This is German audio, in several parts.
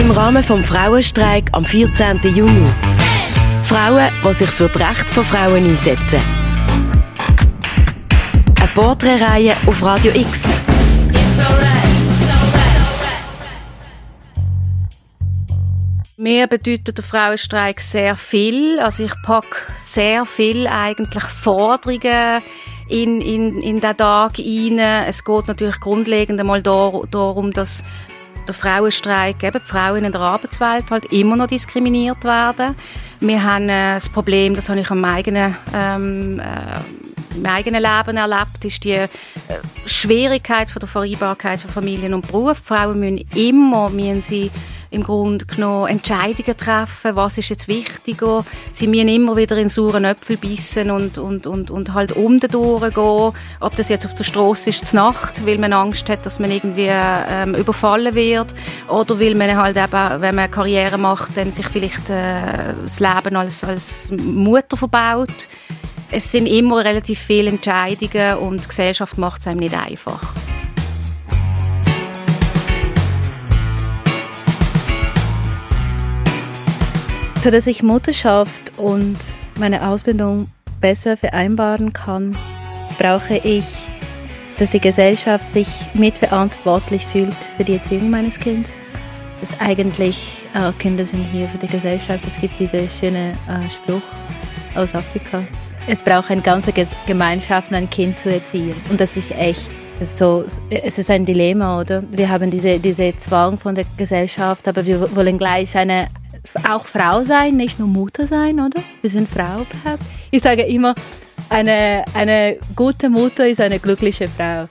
im Rahmen des Frauenstreiks am 14. Juni. Frauen, die sich für das Recht von Frauen einsetzen. Eine Porträtreihe auf Radio X. It's alright, it's alright. Mir bedeutet der Frauenstreik sehr viel. Also ich packe sehr viel eigentlich Forderungen in den Tag rein. Es geht natürlich grundlegend einmal darum, dass der Frauenstreik eben die Frauen in der Arbeitswelt halt immer noch diskriminiert werden. Wir haben das Problem, das habe ich am eigenen im eigenen Leben erlebt, ist die Schwierigkeit von der Vereinbarkeit von Familien und Beruf. Frauen müssen sie im Grunde genommen Entscheidungen treffen, was ist jetzt wichtiger. Sie müssen immer wieder in sauren Äpfel beißen und halt um den Ohren gehen. Ob das jetzt auf der Strasse ist, zur Nacht, weil man Angst hat, dass man irgendwie überfallen wird. Oder weil man halt eben, wenn man Karriere macht, dann sich vielleicht das Leben als Mutter verbaut. Es sind immer relativ viele Entscheidungen und die Gesellschaft macht es einem nicht einfach. Sodass ich Mutterschaft und meine Ausbildung besser vereinbaren kann, brauche ich, dass die Gesellschaft sich mitverantwortlich fühlt für die Erziehung meines Kindes. Dass eigentlich Kinder sind hier für die Gesellschaft. Es gibt diesen schönen Spruch aus Afrika. Es braucht eine ganze Gemeinschaft, ein Kind zu erziehen. Und das ist echt. So, es ist ein Dilemma, oder? Wir haben diese Zwang von der Gesellschaft, aber wir wollen gleich auch Frau sein, nicht nur Mutter sein, oder? Wir sind Frau. Ich sage immer, eine gute Mutter ist eine glückliche Frau.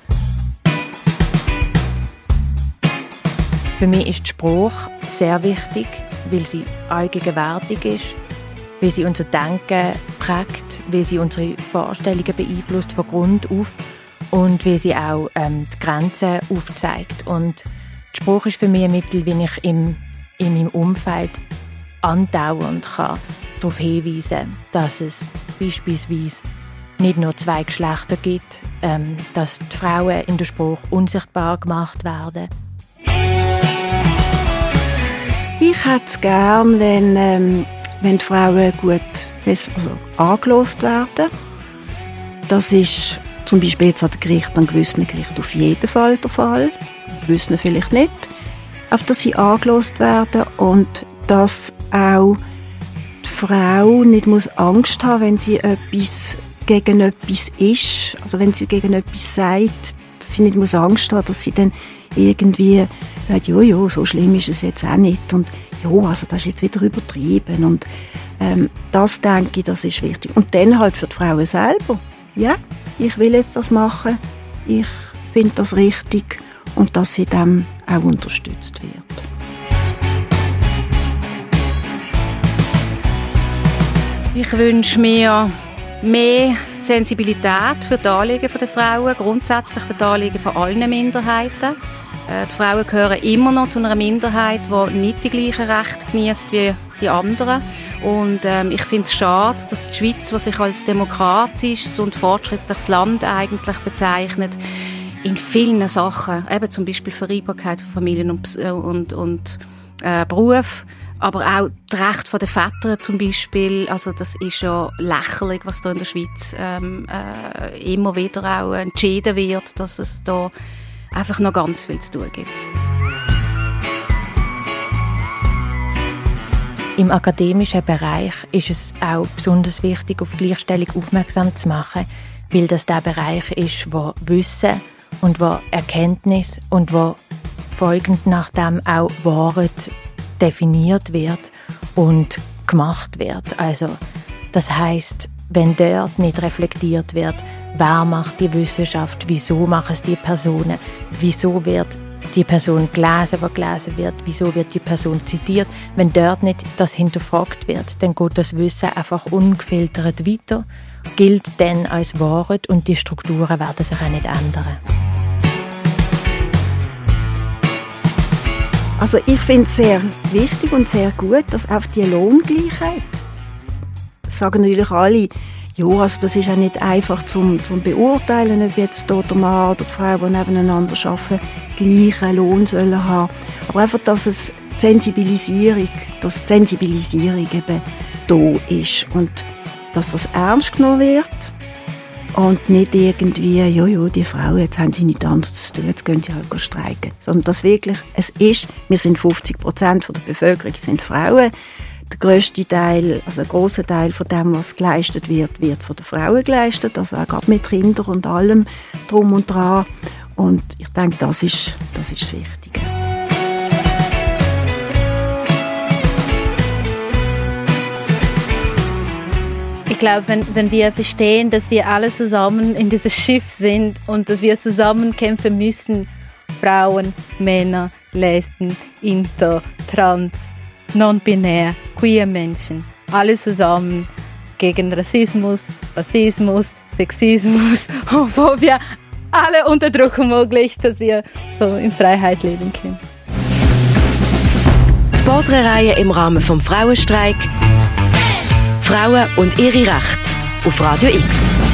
Für mich ist die Sprache sehr wichtig, weil sie allgegenwärtig ist, weil sie unser Denken prägt, weil sie unsere Vorstellungen beeinflusst von Grund auf und weil sie auch die Grenzen aufzeigt. Und die Sprache ist für mich ein Mittel, wie ich in meinem Umfeld andauernd kann darauf hinweisen, dass es beispielsweise nicht nur zwei Geschlechter gibt, dass die Frauen in der Sprache unsichtbar gemacht werden. Ich hätte es gern, wenn die Frauen gut angelost werden. Das ist zum Beispiel jetzt an gewissen Gerichten auf jeden Fall der Fall, an gewissen vielleicht nicht, auf dass sie angelost werden und dass auch die Frau nicht Angst haben muss, wenn sie etwas gegen etwas ist, also wenn sie gegen etwas sagt, dass sie nicht Angst haben muss, dass sie dann irgendwie sagt, jo, so schlimm ist es jetzt auch nicht und jo, also das ist jetzt wieder übertrieben und das denke ich, das ist wichtig. Und dann halt für die Frauen selber. Ja, ich will jetzt das machen, ich finde das richtig und dass sie dann auch unterstützt wird. Ich wünsche mir mehr Sensibilität für die Anliegen der Frauen, grundsätzlich für die Anliegen von allen Minderheiten. Die Frauen gehören immer noch zu einer Minderheit, die nicht die gleichen Rechte genießt wie die anderen. Und ich finde es schade, dass die Schweiz, die sich als demokratisches und fortschrittliches Land eigentlich bezeichnet, in vielen Sachen, eben zum Beispiel Vereinbarkeit von Familien und Beruf, aber auch das Recht der Väter zum Beispiel, also das ist ja lächerlich, was da in der Schweiz immer wieder auch entschieden wird, dass es da einfach noch ganz viel zu tun gibt. Im akademischen Bereich ist es auch besonders wichtig, auf Gleichstellung aufmerksam zu machen, weil das der Bereich ist, wo Wissen und wo Erkenntnis und wo folgend nach dem auch Wahrheit definiert wird und gemacht wird. Also das heisst, wenn dort nicht reflektiert wird, wer macht die Wissenschaft, wieso machen es die Personen, wieso wird die Person gelesen, die gelesen wird, wieso wird die Person zitiert. Wenn dort nicht das hinterfragt wird, dann geht das Wissen einfach ungefiltert weiter, gilt dann als Wahrheit und die Strukturen werden sich auch nicht ändern. Also ich finde es sehr wichtig und sehr gut, dass auch die Lohngleichheit, das sagen natürlich alle, ja, also das ist auch nicht einfach zum Beurteilen, ob jetzt der Mann oder die Frau, die nebeneinander arbeiten, gleichen Lohn sollen haben. Aber einfach, dass es Sensibilisierung, dass die Sensibilisierung eben da ist und dass das ernst genommen wird und nicht irgendwie, ja, die Frau, jetzt haben sie nichts anderes zu tun, jetzt gehen sie halt streiken. Sondern dass wirklich, es ist, wir sind 50% der Bevölkerung sind Frauen, der grösste Teil, also ein grosser Teil von dem, was geleistet wird von den Frauen geleistet, also auch gerade mit Kindern und allem drum und dran. Und ich denke, das ist das Wichtige. Ich glaube, wenn wir verstehen, dass wir alle zusammen in diesem Schiff sind und dass wir zusammen kämpfen müssen, Frauen, Männer, Lesben, Inter, Trans, Non-binär, queer Menschen, alle zusammen gegen Rassismus, Faschismus, Sexismus, wo wir alle Unterdrückung möglich, dass wir so in Freiheit leben können. Die Porträtreihe im Rahmen vom Frauenstreik Frauen und ihre Rechte auf Radio X.